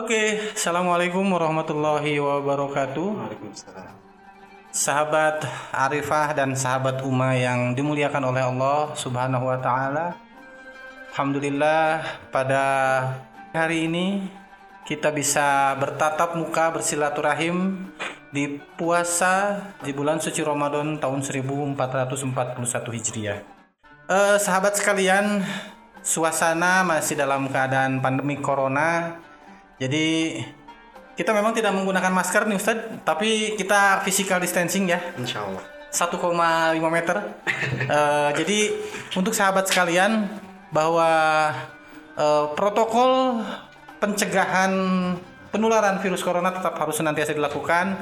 Oke, assalamualaikum warahmatullahi wabarakatuh. Waalaikumsalam. Sahabat Arifah dan sahabat Uma yang dimuliakan oleh Allah Subhanahu wa taala. Alhamdulillah pada hari ini kita bisa bertatap muka, bersilaturahim di puasa di bulan suci Ramadan tahun 1441 Hijriah. Sahabat sekalian, suasana masih dalam keadaan pandemi corona. Jadi kita memang tidak menggunakan masker nih Ustadz, tapi kita physical distancing ya. Insya Allah 1,5 meter. Jadi untuk sahabat sekalian bahwa protokol pencegahan penularan virus corona tetap harus senantiasa dilakukan.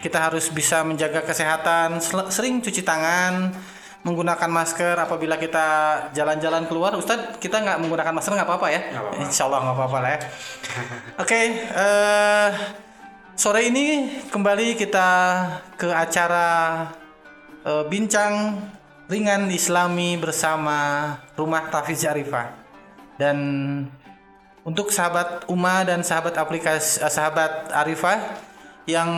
Kita harus bisa menjaga kesehatan, sering cuci tangan, menggunakan masker apabila kita jalan-jalan keluar. Ustadz, kita nggak menggunakan masker nggak apa-apa ya? Gak apa-apa. Insya Allah nggak apa-apa lah ya. Oke, sore ini kembali kita ke acara bincang ringan Islami bersama Rumah Taufiq Arifah. Dan untuk sahabat Uma dan sahabat aplikasi sahabat Arifah yang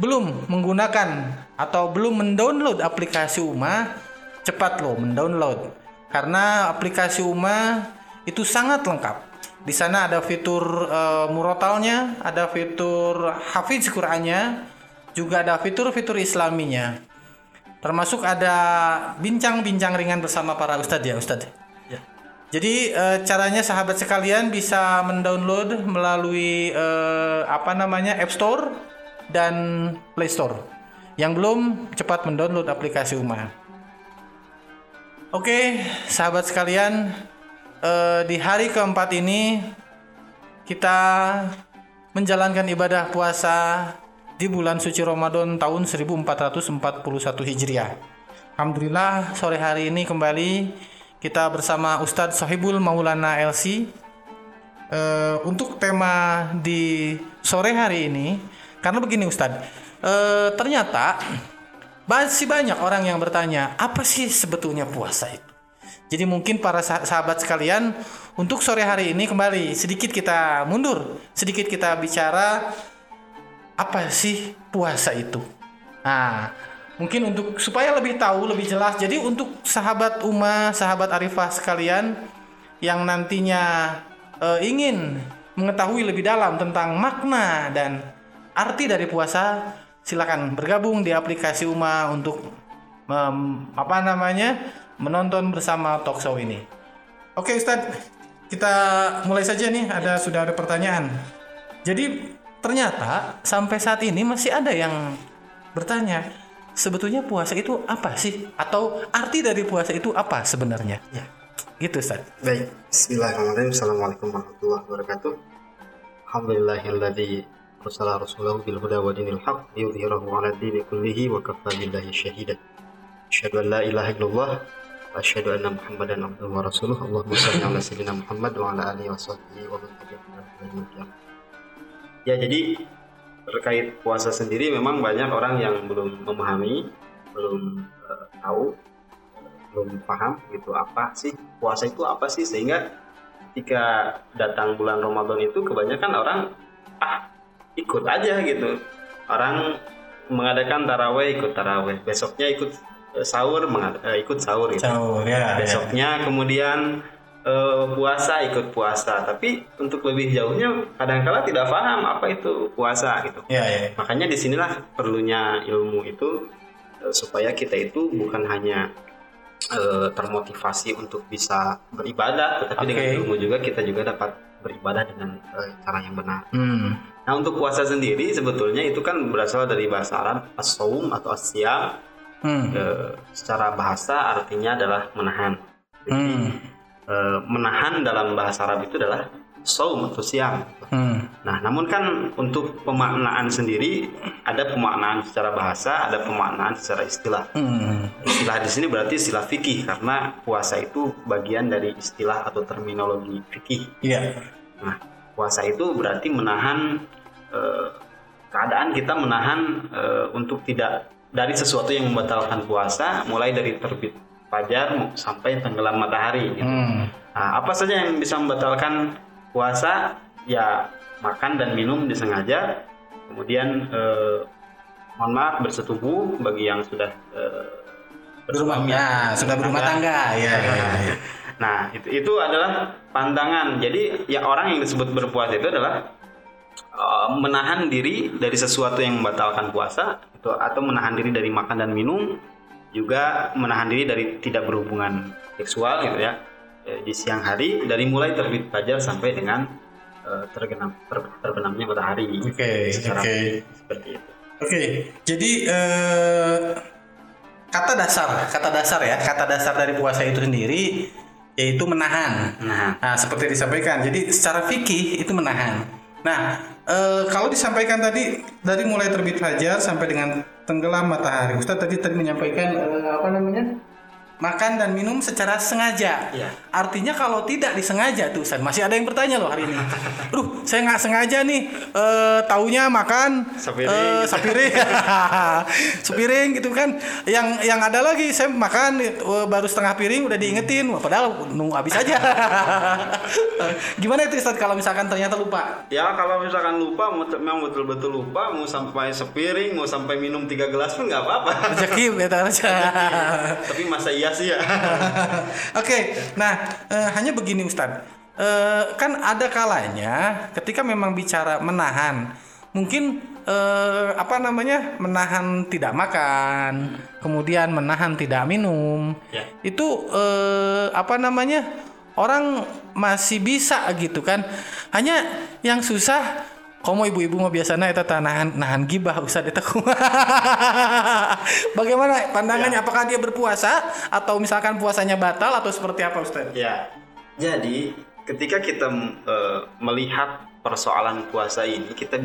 belum menggunakan atau belum mendownload aplikasi UMA, cepat lo mendownload karena aplikasi UMA itu sangat lengkap. Di sana ada fitur murotalnya, ada fitur hafiz Qur'annya, juga ada fitur-fitur Islaminya. Termasuk ada bincang-bincang ringan bersama para ustadz ya Ustadz. Ya. Jadi caranya sahabat sekalian bisa mendownload melalui App Store dan Play Store. Yang belum, cepat mendownload aplikasi UMA. Oke, sahabat sekalian, di hari keempat ini kita menjalankan ibadah puasa di bulan suci Ramadan tahun 1441 Hijriah. Alhamdulillah sore hari ini kembali kita bersama Ustadz Sohibul Maulana LC. Untuk tema di sore hari ini, karena begini Ustadz, ternyata masih banyak orang yang bertanya, apa sih sebetulnya puasa itu? Jadi mungkin para sahabat sekalian, untuk sore hari ini kembali sedikit kita mundur, sedikit kita bicara apa sih puasa itu. Nah, mungkin untuk supaya lebih tahu, lebih jelas. Jadi untuk sahabat Uma, sahabat Arifah sekalian yang nantinya ingin mengetahui lebih dalam tentang makna dan arti dari puasa, silakan bergabung di aplikasi UMA untuk menonton bersama talkshow ini. Oke Ustadz, kita mulai saja nih, sudah ada pertanyaan. Jadi ternyata sampai saat ini masih ada yang bertanya, sebetulnya puasa itu apa sih? Atau arti dari puasa itu apa sebenarnya? Ya. Gitu Ustadz. Baik, bismillahirrahmanirrahim. Assalamualaikum warahmatullahi wabarakatuh. Alhamdulillahilladzi Rasulullah Rasulullah bil huda wa dinil haq yudhirahu ala dini kullihi wa kafa billahi syahida. Asyhadu an la ilaha illallah wa asyhadu anna Muhammadan abduhu wa rasuluhu. Allahumma shalli ala sayyidina Muhammad wa ala alihi wa sahbihi wa man tabi'ahum. Ya, jadi terkait puasa sendiri memang banyak orang yang belum memahami, belum tahu, belum paham gitu, apa sih puasa itu apa sih, sehingga ketika datang bulan Ramadan itu kebanyakan orang ikut aja gitu. Orang mengadakan tarawih, ikut tarawih. Besoknya ikut sahur, ikut sahur gitu. Sahur, ya, besoknya ya. Kemudian puasa, ikut puasa. Tapi untuk lebih jauhnya kadang-kadang tidak paham apa itu puasa gitu. Ya, ya. Makanya disinilah perlunya ilmu itu supaya kita itu bukan hanya termotivasi untuk bisa beribadah, tetapi dengan ilmu juga kita juga dapat beribadah dengan cara yang benar. Nah, untuk puasa sendiri sebetulnya itu kan berasal dari bahasa Arab as-saum atau as-siyam. Secara bahasa artinya adalah menahan. Jadi menahan dalam bahasa Arab itu adalah saum atau siyam. Nah, namun kan untuk pemaknaan sendiri ada pemaknaan secara bahasa, ada pemaknaan secara istilah. Istilah di sini berarti istilah fikih karena puasa itu bagian dari istilah atau terminologi fikih. Iya. Nah, puasa itu berarti menahan keadaan kita menahan untuk tidak dari sesuatu yang membatalkan puasa, mulai dari terbit fajar sampai tenggelam matahari gitu. Nah, apa saja yang bisa membatalkan puasa ya makan dan minum disengaja, kemudian mohon maaf bersetubuh bagi yang sudah berumah tangga. Nah, itu adalah pantangan. Jadi ya orang yang disebut berpuasa itu adalah menahan diri dari sesuatu yang membatalkan puasa itu, atau menahan diri dari makan dan minum, juga menahan diri dari tidak berhubungan seksual gitu ya, di siang hari dari mulai terbit fajar sampai dengan terbenamnya matahari. Oke. Seperti itu. Oke. Jadi kata dasar dari puasa itu sendiri yaitu menahan. Nah, seperti disampaikan. Jadi secara fikih itu menahan. Nah, kalau disampaikan tadi dari mulai terbit fajar sampai dengan tenggelam matahari. Ustaz tadi menyampaikan makan dan minum secara sengaja. Ya. Artinya kalau tidak disengaja tuh, Ustaz. Masih ada yang bertanya loh hari ini. Aduh, saya nggak sengaja nih. Taunya makan sepiring gitu kan. Yang ada lagi saya makan baru setengah piring udah diingetin. Wah, padahal nunggu habis aja. Gimana itu Ustaz kalau misalkan ternyata lupa? Ya kalau misalkan lupa, memang betul-betul lupa, mau sampai sepiring, mau sampai minum 3 gelas pun nggak apa-apa. Rezeki betul aja. Tapi masa iya sih ya. Oke. Nah, hanya begini Ustaz. Kan ada kalanya ketika memang bicara menahan, mungkin menahan tidak makan, kemudian menahan tidak minum, ya. Itu orang masih bisa gitu kan. Hanya yang susah komo ibu-ibu mah biasanya eta nahan gibah Ustaz eta kumaha. Bagaimana pandangannya ya. Apakah dia berpuasa atau misalkan puasanya batal atau seperti apa Ustaz? Ya. Jadi ketika kita melihat persoalan puasa ini, kita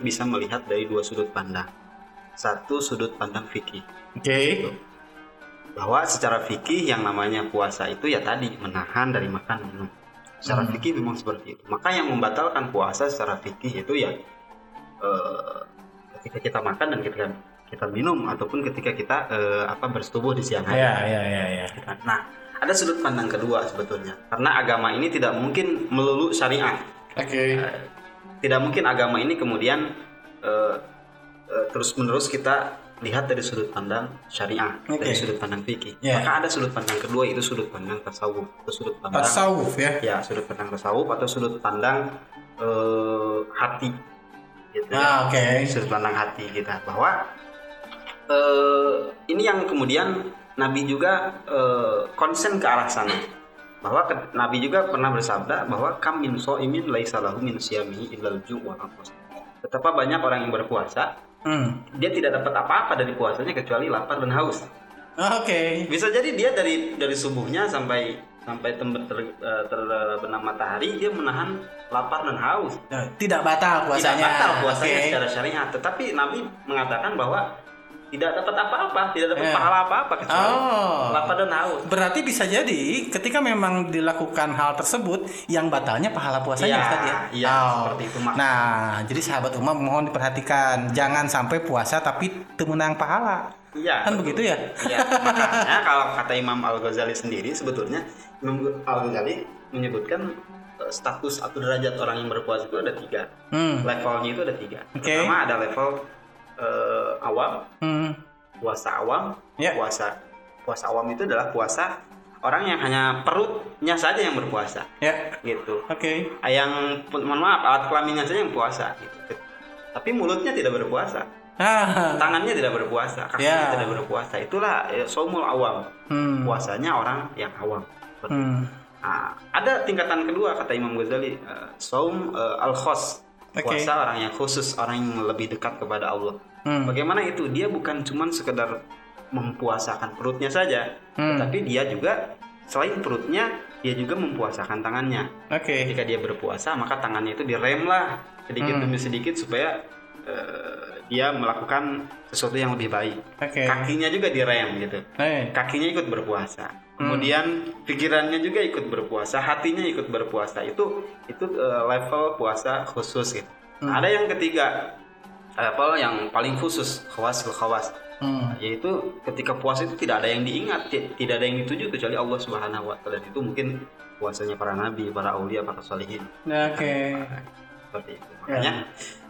bisa melihat dari 2 sudut pandang. Satu, sudut pandang fikih. Oke. Bahwa secara fikih yang namanya puasa itu ya tadi menahan dari makan minum. Secara fikih memang seperti itu. Maka yang membatalkan puasa secara fikih itu ya ketika kita makan dan kita minum ataupun ketika kita bersetubuh di siang hari. Ya. Nah. Ada sudut pandang kedua sebetulnya, karena agama ini tidak mungkin melulu syariat. Oke. Tidak mungkin agama ini kemudian terus-menerus kita lihat dari sudut pandang syariat, dari sudut pandang fikih. Yeah. Maka ada sudut pandang kedua, itu sudut pandang tasawuf. Sudut pandang tasawuf atau sudut pandang hati. Gitu, Sudut pandang hati kita bahwa ini yang kemudian Nabi juga konsen ke arah sana. Bahwa Nabi juga pernah bersabda bahwa kam min shaimin laisa lahu min siyamihi illal ju' wa naqas. Betapa banyak orang yang berpuasa, dia tidak dapat apa-apa dari puasanya kecuali lapar dan haus. Oke. Bisa jadi dia dari subuhnya sampai terbenam matahari dia menahan lapar dan haus. Tidak batal puasanya. Secara syariat. Tetapi Nabi mengatakan bahwa tidak dapat apa-apa, pahala apa-apa kecuali lapar dan haus. Berarti bisa jadi ketika memang dilakukan hal tersebut, yang batalnya pahala puasanya Ustaz ya. Iya, seperti itu maksudnya. Nah, jadi sahabat Umar mohon diperhatikan, jangan sampai puasa tapi temenang pahala. Iya. Kan betul. Begitu ya? Iya. Makanya kalau kata Imam Al Ghazali sendiri, sebetulnya Imam Al Ghazali menyebutkan status atau derajat orang yang berpuasa itu ada 3. Levelnya itu ada 3. Okay. Pertama ada level awam, puasa awam, puasa awam itu adalah puasa orang yang hanya perutnya saja yang berpuasa, gitu. Oke. Yang mohon maaf alat kelaminnya saja yang puasa, gitu. Tapi mulutnya tidak berpuasa, tangannya tidak berpuasa, kakinya tidak berpuasa. Itulah saumul awam, puasanya orang yang awam. Nah, ada tingkatan kedua kata Imam Ghazali, saum al-khos. Puasa orang yang khusus, orang yang lebih dekat kepada Allah. Bagaimana itu? Dia bukan cuma sekedar mempuasakan perutnya saja, tetapi dia juga selain perutnya, dia juga mempuasakan tangannya. Ketika dia berpuasa, maka tangannya itu direm lah sedikit demi sedikit supaya dia melakukan sesuatu yang lebih baik. Kakinya juga direm gitu. Kakinya ikut berpuasa. Kemudian pikirannya juga ikut berpuasa, hatinya ikut berpuasa. Itu level puasa khusus gitu. Ada yang ketiga, level yang paling khusus, khawasul khawas. Yaitu ketika puasa itu tidak ada yang diingat, tidak ada yang dituju kecuali Allah Subhanahu wa taala. Itu mungkin puasanya para nabi, para aulia, para salihin. Oke. Seperti itu. Makanya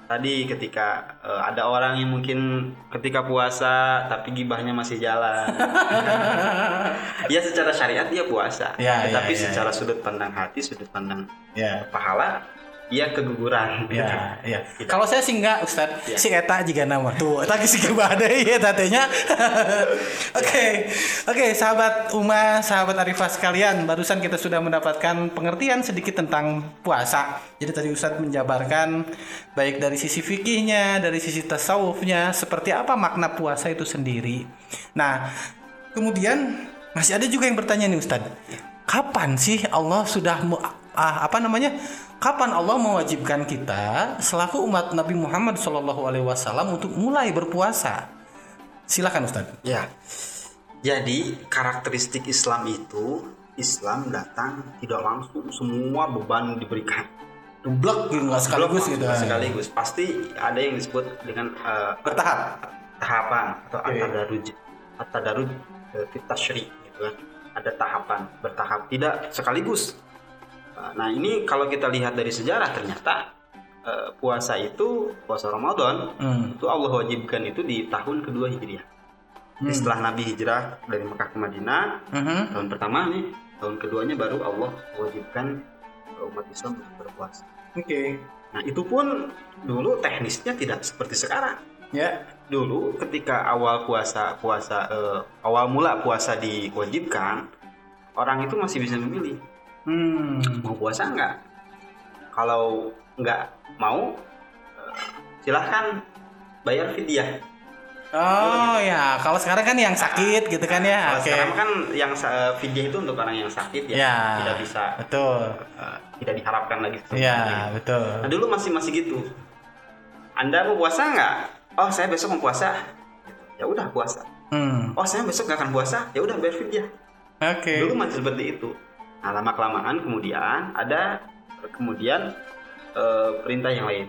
tadi ketika ada orang yang mungkin ketika puasa tapi gibahnya masih jalan. Ya secara syariat dia puasa, tetapi secara sudut pandang hati, sudut pandang pahala dia keguguran. Gitu. Kalau saya sih enggak, Ustaz. Si eta jiga nama. Tuh, eta geus badai ya tatenya. Oke, sahabat Uma, sahabat Arifah sekalian, barusan kita sudah mendapatkan pengertian sedikit tentang puasa. Jadi tadi Ustaz menjabarkan baik dari sisi fikihnya, dari sisi tasawufnya, seperti apa makna puasa itu sendiri. Nah, kemudian masih ada juga yang bertanya nih, Ustaz. Kapan sih Allah sudah Kapan Allah mewajibkan kita selaku umat Nabi Muhammad SAW untuk mulai berpuasa? Silakan Ustaz. Ya. Jadi karakteristik Islam itu, Islam datang tidak langsung semua beban diberikan. Dublek gitu sekaligus gitu. Sekaligus. Pasti ada yang disebut dengan bertahap, tahapan atau at-tadarruj fit tasyri' gitu kan. Ada tahapan, bertahap, tidak sekaligus. Nah ini kalau kita lihat dari sejarah ternyata puasa itu, puasa Ramadan itu Allah wajibkan itu di tahun kedua Hijriah. Setelah Nabi hijrah dari Mekah ke Madinah, tahun pertama nih, tahun keduanya baru Allah wajibkan umat Islam untuk berpuasa. Nah itu pun dulu teknisnya tidak seperti sekarang. Dulu ketika awal awal mula puasa diwajibkan, orang itu masih bisa memilih. Mau puasa nggak? Kalau nggak mau, silahkan bayar fidyah. Ya, kalau sekarang kan yang sakit gitu kan ya. Kalau sekarang kan yang fidyah itu untuk orang yang sakit ya, tidak bisa. Betul. Tidak diharapkan lagi. Betul. Nah dulu masih gitu. Anda mau puasa nggak? Oh saya besok mau puasa. Ya udah puasa. Oh saya besok nggak akan puasa. Ya udah bayar fidyah. Dulu masih seperti itu. Nah, lama-kelamaan kemudian ada perintah yang lain.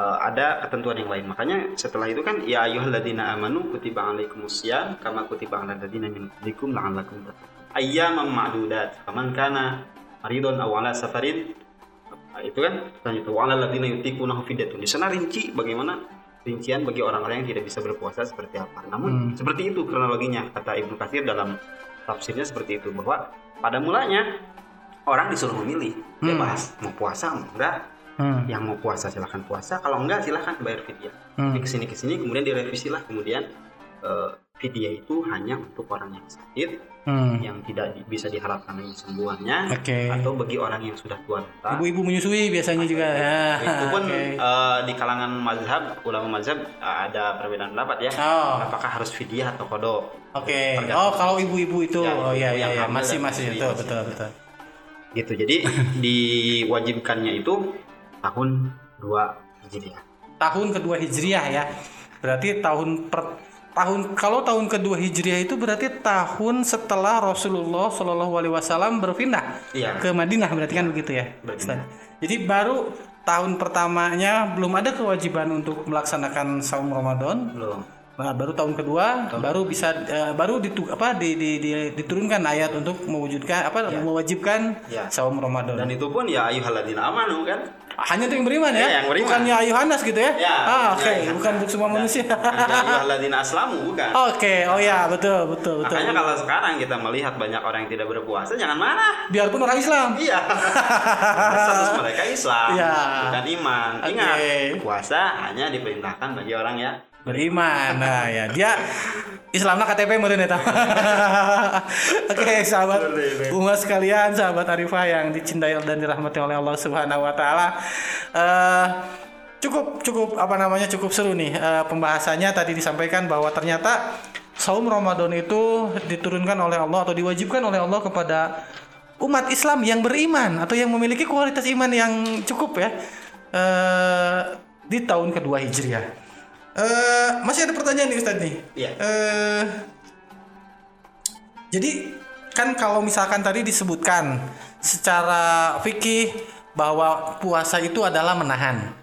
Ada ketentuan yang lain. Makanya setelah itu kan ya ayyuhalladzina amanu kutiba 'alaikumusiyam kama kutiba 'alal ladzina min qablikum la'allakum tattaqun. Ayyaman ma'dudat. Faman kana maridun aw 'ala safarin. Itu kan selanjutnya 'alal ladzina yutiqunahu fidyatun. Di sana rinci bagaimana rincian bagi orang-orang yang tidak bisa berpuasa seperti apa. Namun seperti itu kronologinya kata Ibnu Kasir dalam tafsirnya seperti itu bahwa pada mulanya orang disuruh memilih, bebas mau puasa enggak, yang mau puasa silahkan puasa, kalau enggak silahkan bayar fidyah. Kesini kemudian direvisilah kemudian fidyah itu hanya untuk orang yang sakit, yang tidak bisa diharapkan kesembuhannya, atau bagi orang yang sudah tua. Ibu-ibu menyusui biasanya juga. Itu pun di kalangan mazhab, ulama mazhab ada perbedaan pendapat ya. Apakah harus fidyah atau qada? Kalau ibu-ibu itu masih itu betul. Gitu. Jadi diwajibkannya itu tahun 2 Hijriah. Tahun kedua Hijriah ya. Berarti tahun kedua Hijriah itu berarti tahun setelah Rasulullah SAW berpindah ke Madinah berarti kan begitu ya. Jadi baru tahun pertamanya belum ada kewajiban untuk melaksanakan saum Ramadan. Belum. Nah, baru tahun kedua baru bisa diturunkan ayat untuk mewujudkan mewajibkan saum Ramadan. Dan itu pun ya ayyuhalladzina amanu kan. Hanya untuk yang beriman ya. Bukan ya ayyuhannas gitu ya. Bukan untuk semua manusia. Ayyuhalladzina aslamu bukan. Betul. Makanya kalau sekarang kita melihat banyak orang yang tidak berpuasa jangan marah. Biarpun orang Islam. Iya. Status mereka Islam, bukan iman. Ingat, puasa hanya diperintahkan bagi orang ya beriman. Dia Islamnya KTP meureun eta. Sahabat Uma sekalian, sahabat Arifah yang dicintai dan dirahmati oleh Allah Subhanahu wa taala. Cukup seru nih pembahasannya. Tadi disampaikan bahwa ternyata saum Ramadan itu diturunkan oleh Allah atau diwajibkan oleh Allah kepada umat Islam yang beriman atau yang memiliki kualitas iman yang cukup ya. Di tahun kedua Hijriah. Masih ada pertanyaan nih Ustadz nih. Jadi kan kalau misalkan tadi disebutkan secara fikih bahwa puasa itu adalah menahan.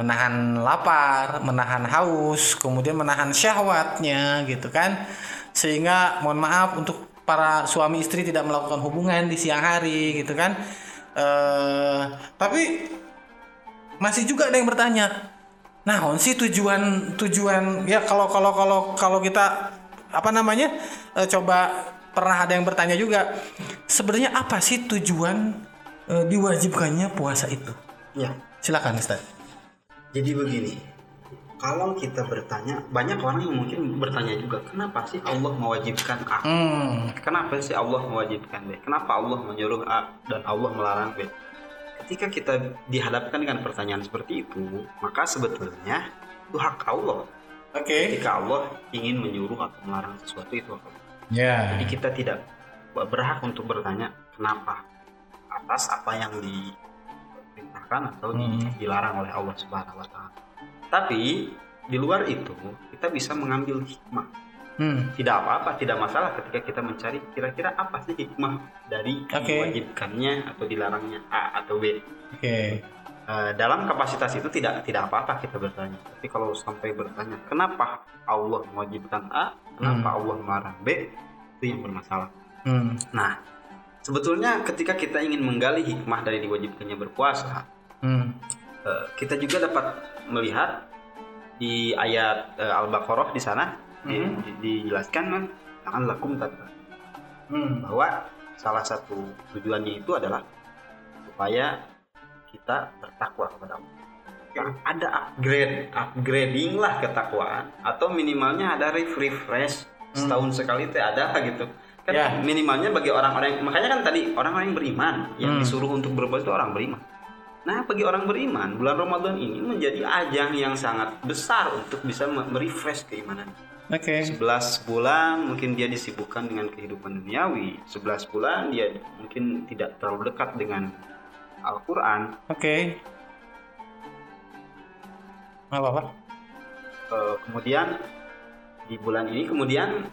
menahan lapar, menahan haus, kemudian menahan syahwatnya gitu kan. Sehingga mohon maaf untuk para suami istri tidak melakukan hubungan di siang hari gitu kan. Tapi masih juga ada yang bertanya, nah sih tujuan ya kalau kita coba, pernah ada yang bertanya juga, sebenarnya apa sih tujuan diwajibkannya puasa itu? Ya, silakan Ustaz. Jadi begini, kalau kita bertanya, banyak orang yang mungkin bertanya juga, kenapa sih Allah mewajibkan A? Kenapa sih Allah mewajibkan B? Kenapa Allah menyuruh A dan Allah melarang B? Ketika kita dihadapkan dengan pertanyaan seperti itu, maka sebetulnya itu hak Allah. Okay. Ketika Allah ingin menyuruh atau melarang sesuatu, itu hak Allah. Yeah. Jadi kita tidak berhak untuk bertanya kenapa atas apa yang diperintahkan atau dilarang oleh Allah Subhanahu wa Ta'ala. Tapi di luar itu kita bisa mengambil hikmah. Tidak apa-apa, tidak masalah ketika kita mencari kira-kira apa sih hikmah dari diwajibkannya atau dilarangnya A atau B. Dalam kapasitas itu tidak apa-apa kita bertanya. Tapi kalau sampai bertanya kenapa Allah mewajibkan A, kenapa Allah melarang B, itu yang bermasalah. Nah, sebetulnya ketika kita ingin menggali hikmah dari diwajibkannya berpuasa, kita juga dapat melihat di ayat Al-Baqarah di sana dijelaskan kan ta'allakum tata. Bahwa salah satu tujuannya itu adalah supaya kita bertakwa kepada Allah. Nah, ada upgrading lah ketakwaan, atau minimalnya ada refresh setahun sekali itu ada gitu. Kan minimalnya bagi orang-orang, makanya kan tadi orang-orang yang beriman yang disuruh untuk berbuat itu orang beriman. Nah, bagi orang beriman, bulan Ramadan ini menjadi ajang yang sangat besar untuk bisa merefresh keimanan. 11 bulan mungkin dia disibukkan dengan kehidupan duniawi, 11 bulan dia mungkin tidak terlalu dekat dengan Al-Quran. Kemudian di bulan ini kemudian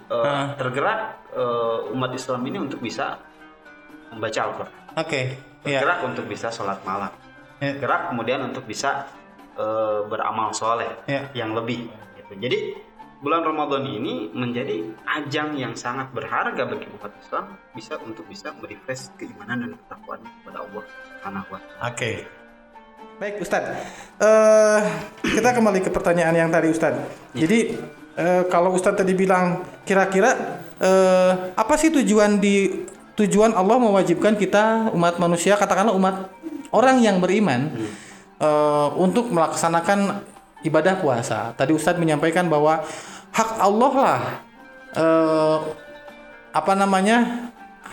tergerak umat Islam ini untuk bisa membaca Al-Quran. Tergerak untuk bisa sholat malam. Gerak kemudian untuk bisa beramal soleh yang lebih gitu. Jadi bulan Ramadan ini menjadi ajang yang sangat berharga bagi umat Islam bisa untuk bisa merefresh keimanan dan ketakwaan kepada Allah Subhanahu wa Ta'ala. Baik Ustadz, kita kembali ke pertanyaan yang tadi Ustadz. Jadi kalau Ustadz tadi bilang kira-kira apa sih tujuan Allah mewajibkan kita umat manusia, katakanlah umat orang yang beriman untuk melaksanakan ibadah puasa. Tadi Ustadz menyampaikan bahwa hak Allah lah,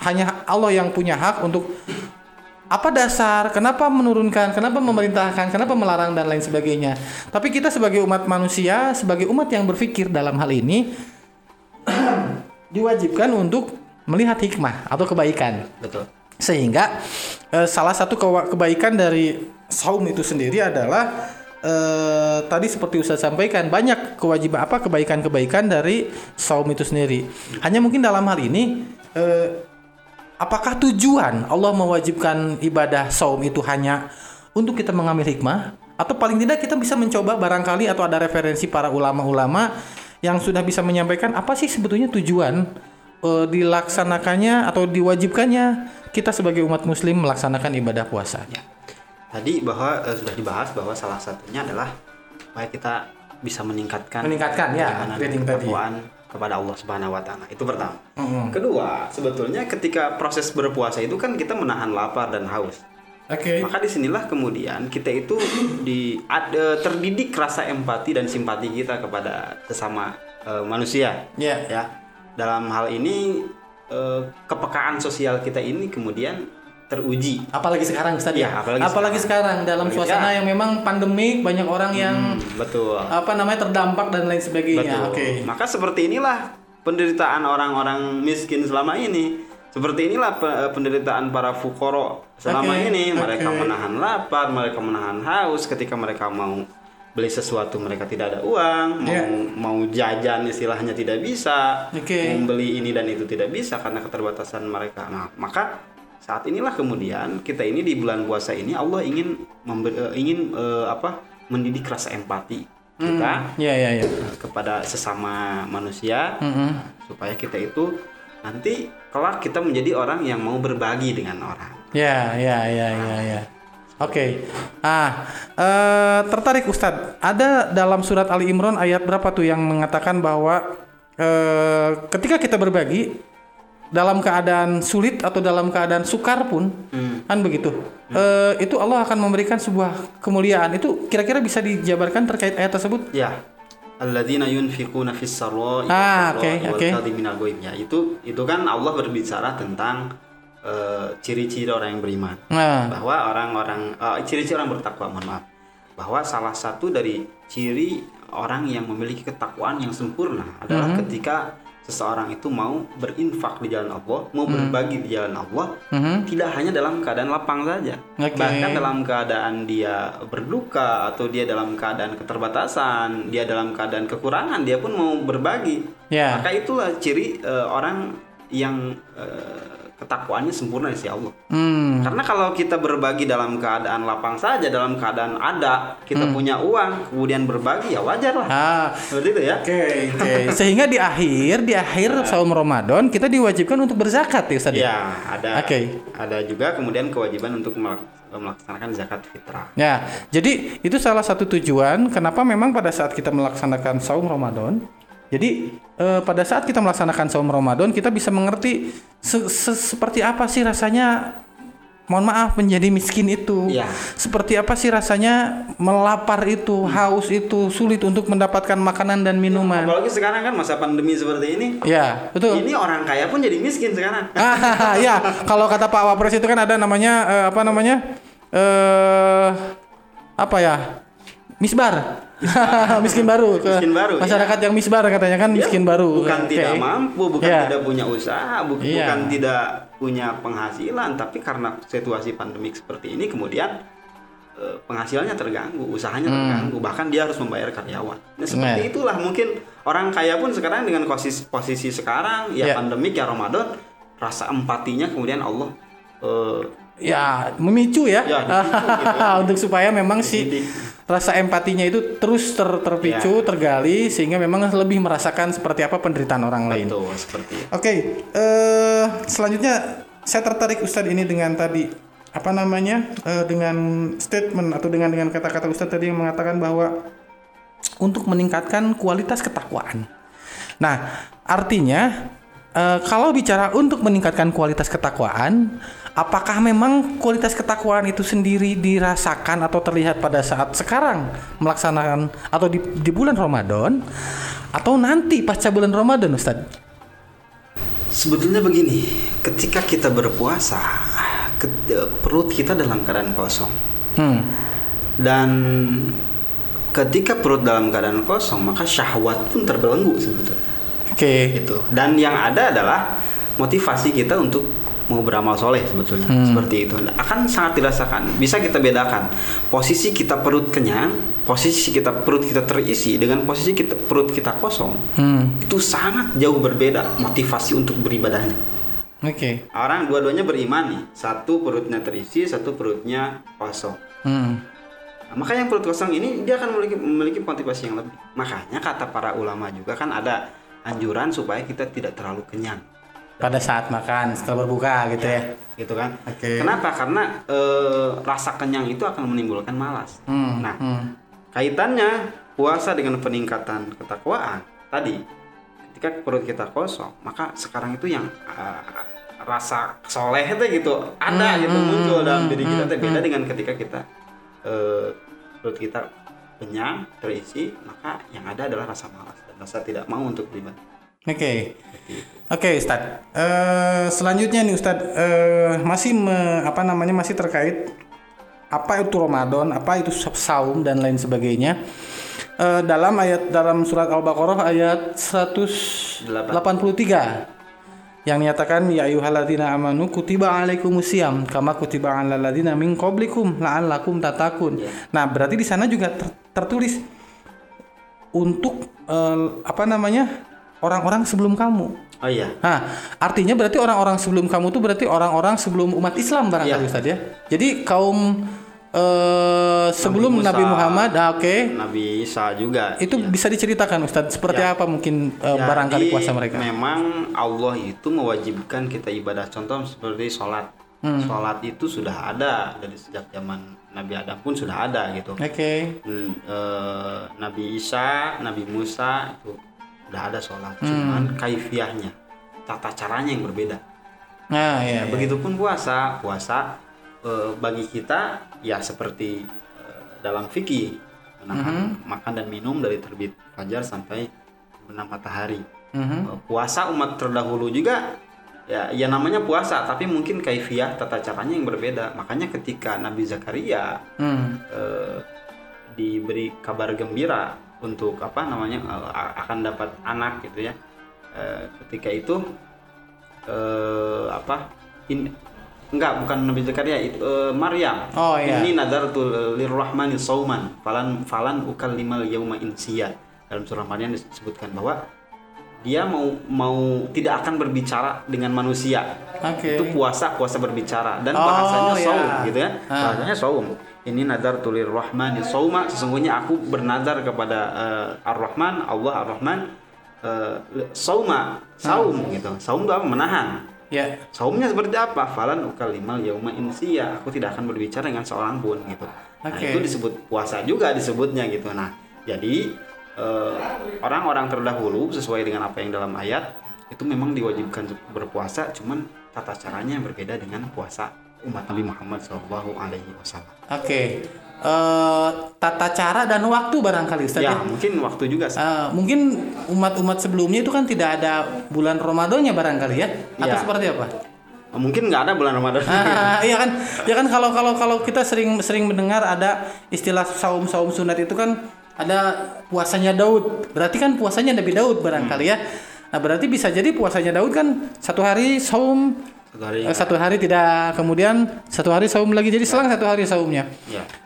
hanya Allah yang punya hak untuk apa dasar, kenapa menurunkan, kenapa memerintahkan, kenapa melarang dan lain sebagainya. Tapi kita sebagai umat manusia, sebagai umat yang berpikir dalam hal ini diwajibkan untuk melihat hikmah atau kebaikan. Betul. Sehingga salah satu kebaikan dari saum itu sendiri adalah tadi seperti Ustaz sampaikan, banyak kewajiban kebaikan-kebaikan dari saum itu sendiri. Hanya mungkin dalam hal ini apakah tujuan Allah mewajibkan ibadah saum itu hanya untuk kita mengambil hikmah, atau paling tidak kita bisa mencoba barangkali atau ada referensi para ulama-ulama yang sudah bisa menyampaikan apa sih sebetulnya tujuan dilaksanakannya atau diwajibkannya kita sebagai umat muslim melaksanakan ibadah puasa. Tadi bahwa sudah dibahas bahwa salah satunya adalah supaya kita bisa meningkatkan ketakwaan kepada Allah Subhanahu wa Ta'ala. Itu pertama. Kedua, sebetulnya ketika proses berpuasa itu kan kita menahan lapar dan haus. Maka disinilah kemudian kita itu terdidik rasa empati dan simpati kita kepada sesama manusia. Dalam hal ini kepekaan sosial kita ini kemudian teruji. Apalagi sekarang Ustaz ya. Apalagi sekarang dalam suasana yang memang pandemik, banyak orang yang terdampak dan lain sebagainya. Maka seperti inilah penderitaan orang-orang miskin selama ini. Seperti inilah penderitaan para fuqara selama ini. Mereka menahan lapar, mereka menahan haus. Ketika mereka mau beli sesuatu mereka tidak ada uang, mau jajan istilahnya tidak bisa, membeli ini dan itu tidak bisa karena keterbatasan mereka. Nah, maka saat inilah kemudian kita ini di bulan puasa ini Allah ingin mendidik rasa empati kita kepada sesama manusia, supaya kita itu nanti kelak kita menjadi orang yang mau berbagi dengan orang. Oke. Tertarik Ustadz. Ada dalam surat Ali Imran ayat berapa tuh yang mengatakan bahwa ketika kita berbagi dalam keadaan sulit atau dalam keadaan sukar pun, kan begitu. Itu Allah akan memberikan sebuah kemuliaan. Itu kira-kira bisa dijabarkan terkait ayat tersebut? Ya. Alladzina yunfiquna fis-sarra'i wal kadhiminal ghaib. Itu kan Allah berbicara tentang ciri-ciri orang yang beriman, bahwa orang-orang ciri-ciri orang bertakwa, bahwa salah satu dari ciri orang yang memiliki ketakwaan yang sempurna adalah ketika seseorang itu mau berinfak di jalan Allah, mau berbagi di jalan Allah, tidak hanya dalam keadaan lapang saja, bahkan dalam keadaan dia berduka atau dia dalam keadaan keterbatasan, dia dalam keadaan kekurangan, dia pun mau berbagi. Maka itulah ciri orang yang ketakwaannya sempurna di sisi Allah. Karena kalau kita berbagi dalam keadaan lapang saja, dalam keadaan ada, kita punya uang, kemudian berbagi, ya wajar lah. Seperti itu ya. Okay. Sehingga di akhir saum Ramadan kita diwajibkan untuk berzakat ya Ustaz. Ya, ada. Ada juga kemudian kewajiban untuk melaksanakan zakat fitrah. Ya, jadi itu salah satu tujuan kenapa memang pada saat kita melaksanakan saum Ramadan, jadi pada saat kita melaksanakan saum Ramadan kita bisa mengerti seperti apa sih rasanya, mohon maaf, menjadi miskin itu. Seperti apa sih rasanya melapar itu, haus itu, sulit untuk mendapatkan makanan dan minuman. Apalagi sekarang kan masa pandemi seperti ini. Ya, betul. Ini orang kaya pun jadi miskin sekarang. Ya, kalau kata Pak Wapres itu kan ada namanya miskin baru masyarakat yang misbar katanya kan, miskin baru bukan tidak mampu, bukan tidak punya usaha, bukan tidak punya penghasilan, tapi karena situasi pandemik seperti ini kemudian penghasilannya terganggu, usahanya terganggu, bahkan dia harus membayar karyawan. Seperti itulah mungkin orang kaya pun sekarang dengan posisi sekarang ya pandemik ya Ramadan, rasa empatinya kemudian Allah memicu gitu, untuk supaya memang rasa empatinya itu terus terpicu, tergali, sehingga memang lebih merasakan seperti apa penderitaan orang lain. Betul, seperti. Selanjutnya saya tertarik Ustadz ini dengan tadi dengan statement atau dengan kata-kata Ustadz tadi yang mengatakan bahwa untuk meningkatkan kualitas ketakwaan. Nah, artinya kalau bicara untuk meningkatkan kualitas ketakwaan, apakah memang kualitas ketakwaan itu sendiri dirasakan atau terlihat pada saat sekarang melaksanakan atau di bulan Ramadan atau nanti pasca bulan Ramadan, Ustaz? Sebetulnya begini, ketika kita berpuasa, perut kita dalam keadaan kosong. Dan ketika perut dalam keadaan kosong, maka syahwat pun terbelenggu sebetulnya. Gitu. Dan yang ada adalah motivasi kita untuk mau beramal soleh sebetulnya, seperti itu. Akan sangat dirasakan. Bisa kita bedakan posisi kita perut kenyang, posisi kita perut kita terisi dengan posisi kita perut kita kosong. Itu sangat jauh berbeda motivasi untuk beribadahnya. Orang dua-duanya beriman nih, satu perutnya terisi, satu perutnya kosong. Nah, maka yang perut kosong ini dia akan memiliki motivasi yang lebih. Makanya kata para ulama juga kan ada anjuran supaya kita tidak terlalu kenyang pada saat makan setelah berbuka gitu gitu kan. Kenapa? Karena rasa kenyang itu akan menimbulkan malas. Kaitannya puasa dengan peningkatan ketakwaan tadi, ketika perut kita kosong maka sekarang itu yang rasa soleh itu gitu ada gitu muncul dalam diri kita. Beda dengan ketika kita perut kita kenyang terisi, maka yang ada adalah rasa malas dan rasa tidak mau untuk beribadah. Oke, Ustadz. Selanjutnya nih Ustadz, masih terkait apa itu Ramadan, apa itu saum dan lain sebagainya. Dalam surat Al-Baqarah ayat 183 yang nyatakan ya ayyuhalladzina amanu kutiba alaikumusiyam kama kutiba alal ladzina min qablikum la'allakum tatakun. Nah, berarti di sana juga tertulis untuk orang-orang sebelum kamu. Nah, artinya berarti orang-orang sebelum kamu itu berarti orang-orang sebelum umat Islam barangkali Ustaz ya. Jadi kaum sebelum Nabi Musa, Nabi Muhammad, Nabi Isa juga. Itu ya. Bisa diceritakan Ustadz seperti apa mungkin barangkali kuasa mereka? Memang Allah itu mewajibkan kita ibadah. Contoh seperti sholat. Sholat itu sudah ada dari sejak zaman Nabi Adam pun sudah ada gitu. Nabi Isa, Nabi Musa itu sudah ada sholat. Cuman kaifiahnya, tata caranya yang berbeda. Begitupun puasa. Puasa bagi kita ya seperti dalam fikih menahan makan dan minum dari terbit fajar sampai terbenam matahari. Puasa umat terdahulu juga ya namanya puasa, tapi mungkin kaifiyah tata caranya yang berbeda. Makanya ketika Nabi Zakaria diberi kabar gembira untuk akan dapat anak gitu ya, ketika itu Maryam. Ini nadartu lirrahmani sauman falan ukallimal yauma insiya. Dalam surah Maryam disebutkan bahwa dia mau tidak akan berbicara dengan manusia. Itu puasa berbicara dan bahasanya saum gitu kan. Bahasanya saum. Ini nadartu lirrahmani sauma, sesungguhnya aku bernazar kepada Ar-Rahman, Allah Ar-Rahman, saum gitu. Saum itu apa? Menahan. Ya. Saumnya seperti apa? Falan ukalimal yauma insiya. Aku tidak akan berbicara dengan seorang pun gitu. Nah, itu disebut puasa juga disebutnya gitu. Nah, jadi orang-orang terdahulu sesuai dengan apa yang dalam ayat itu memang diwajibkan berpuasa, cuman tata caranya yang berbeda dengan puasa umat Nabi Muhammad SAW. Tata cara dan waktu barangkali Ustaz. Ya, mungkin waktu juga. Mungkin umat-umat sebelumnya itu kan tidak ada bulan Ramadannya barangkali ya. Atau seperti apa? Mungkin nggak ada bulan Ramadan. Iya kan kalau kita sering mendengar ada istilah saum sunat itu kan ada puasanya Daud. Berarti kan puasanya Nabi Daud barangkali ya. Nah, berarti bisa jadi puasanya Daud kan satu hari saum, satu hari tidak, kemudian satu hari saum lagi, jadi selang satu hari saumnya.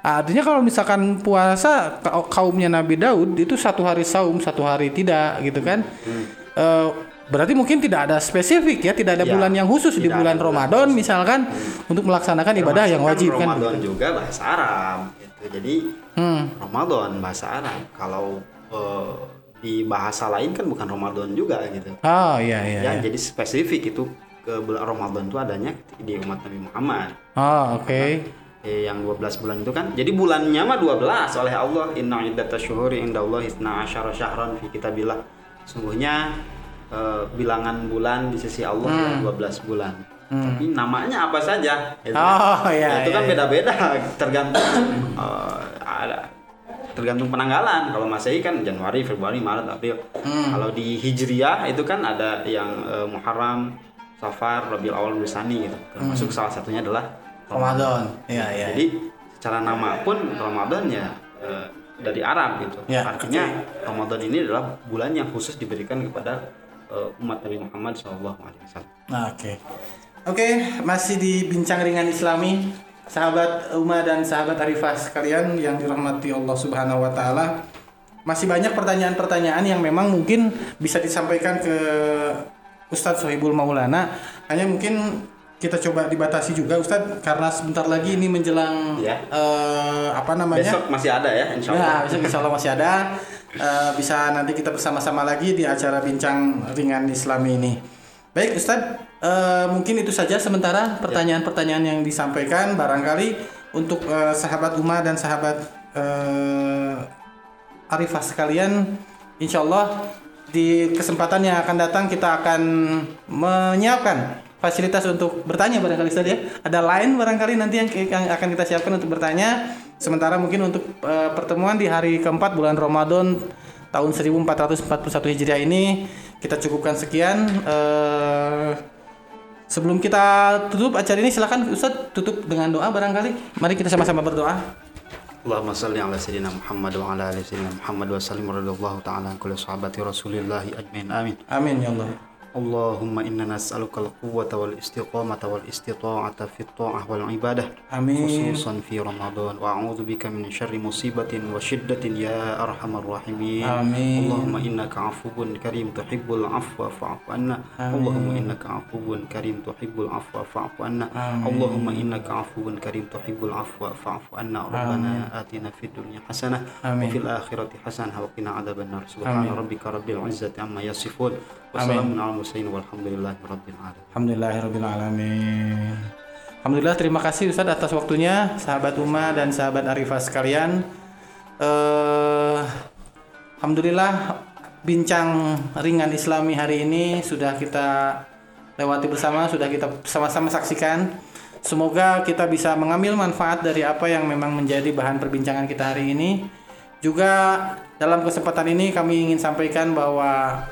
Artinya kalau misalkan puasa kaumnya Nabi Daud itu satu hari saum, satu hari tidak gitu kan. Berarti mungkin tidak ada spesifik ya, tidak ada bulan yang khusus di bulan Ramadan misalkan untuk melaksanakan ibadah yang wajib kan. Ramadan juga bahasa Arab gitu. Jadi Ramadan bahasa Arab, kalau di bahasa lain kan bukan Ramadan juga gitu. Jadi spesifik itu ke bulan Ramadan itu adanya di umat Nabi Muhammad. Yang 12 bulan itu kan. Jadi bulannya mah 12 oleh Allah. Inna iddatashuhuri indallahi 12 syahran fi kitabillah. Sungguhnya bilangan bulan di sisi Allah 12 bulan. Tapi namanya apa saja itu kan beda-beda tergantung tergantung penanggalan. Kalau Masehi kan Januari, Februari, Maret, April. Kalau di Hijriah itu kan ada yang Muharram, Safar, Rabiul Awal, Rusani gitu. Termasuk salah satunya adalah Ramadan. Jadi secara nama pun Ramadan dari Arab gitu. Artinya Ramadan ini adalah bulan yang khusus diberikan kepada umat Nabi Muhammad sallallahu alaihi wasallam. Oke, masih di Bincang Ringan Islami, sahabat Uma dan sahabat Arifah sekalian yang dirahmati Allah Subhanahu wa taala. Masih banyak pertanyaan-pertanyaan yang memang mungkin bisa disampaikan ke Ustadz Sohibul Maulana, hanya mungkin kita coba dibatasi juga Ustadz karena sebentar lagi ini menjelang besok masih ada ya insyaallah. Besok insyaallah masih ada, bisa nanti kita bersama-sama lagi di acara Bincang Ringan Islami ini. Baik Ustadz, mungkin itu saja sementara pertanyaan-pertanyaan yang disampaikan barangkali untuk sahabat Uma dan sahabat Arifah sekalian. Insyaallah di kesempatan yang akan datang kita akan menyiapkan fasilitas untuk bertanya barangkali Ustaz ya. Ada line barangkali nanti yang akan kita siapkan untuk bertanya. Sementara mungkin untuk pertemuan di hari keempat bulan Ramadan tahun 1441 Hijriah ini kita cukupkan sekian. Sebelum kita tutup acara ini silakan Ustaz tutup dengan doa barangkali. Mari kita sama-sama berdoa. Allahumma salli ala sayyidina Muhammad wa ala ali sayyidina Muhammad wa sallim radhiyallahu ta'ala an kulli sahabati Rasulillahi ajmain. Amin. Amin ya Allah. Allahumma inna nas'alukal quwwata wal istiqamata wal istita'ata fit ta'ah wal ibadah. Amin. Khususan fi Ramadan. Wa a'udzu bika min syarri musibatin wa syiddatin ya arhamar rahimin. Amin. Allahumma innaka 'afuwwun karim tuhibbul 'afwa fa'fu 'anna. Allahumma innaka 'afuwwun karim tuhibbul 'afwa fa'fu 'anna. Allahumma innaka 'afuwwun karim tuhibbul 'afwa fa'fu 'anna. Rabbana atina fid dunya hasanah wa fil akhirati hasanah wa qina adzabannar. Subhana rabbika rabbil 'izzati amma yasifun. Alhamdulillahirrabbilalamin. Alhamdulillah, terima kasih Ustadz atas waktunya, sahabat Uma dan sahabat Arifah sekalian. Alhamdulillah, bincang ringan islami hari ini sudah kita lewati bersama, sudah kita sama-sama saksikan. Semoga kita bisa mengambil manfaat dari apa yang memang menjadi bahan perbincangan kita hari ini. Juga dalam kesempatan ini kami ingin sampaikan bahwa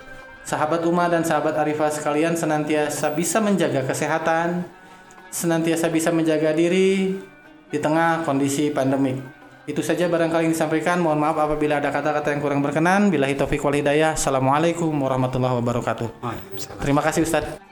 sahabat Uma dan sahabat Arifah sekalian senantiasa bisa menjaga kesehatan, senantiasa bisa menjaga diri di tengah kondisi pandemik. Itu saja barangkali yang disampaikan. Mohon maaf apabila ada kata-kata yang kurang berkenan. Billahi taufiq wal hidayah. Assalamualaikum warahmatullahi wabarakatuh. Terima kasih Ustadz.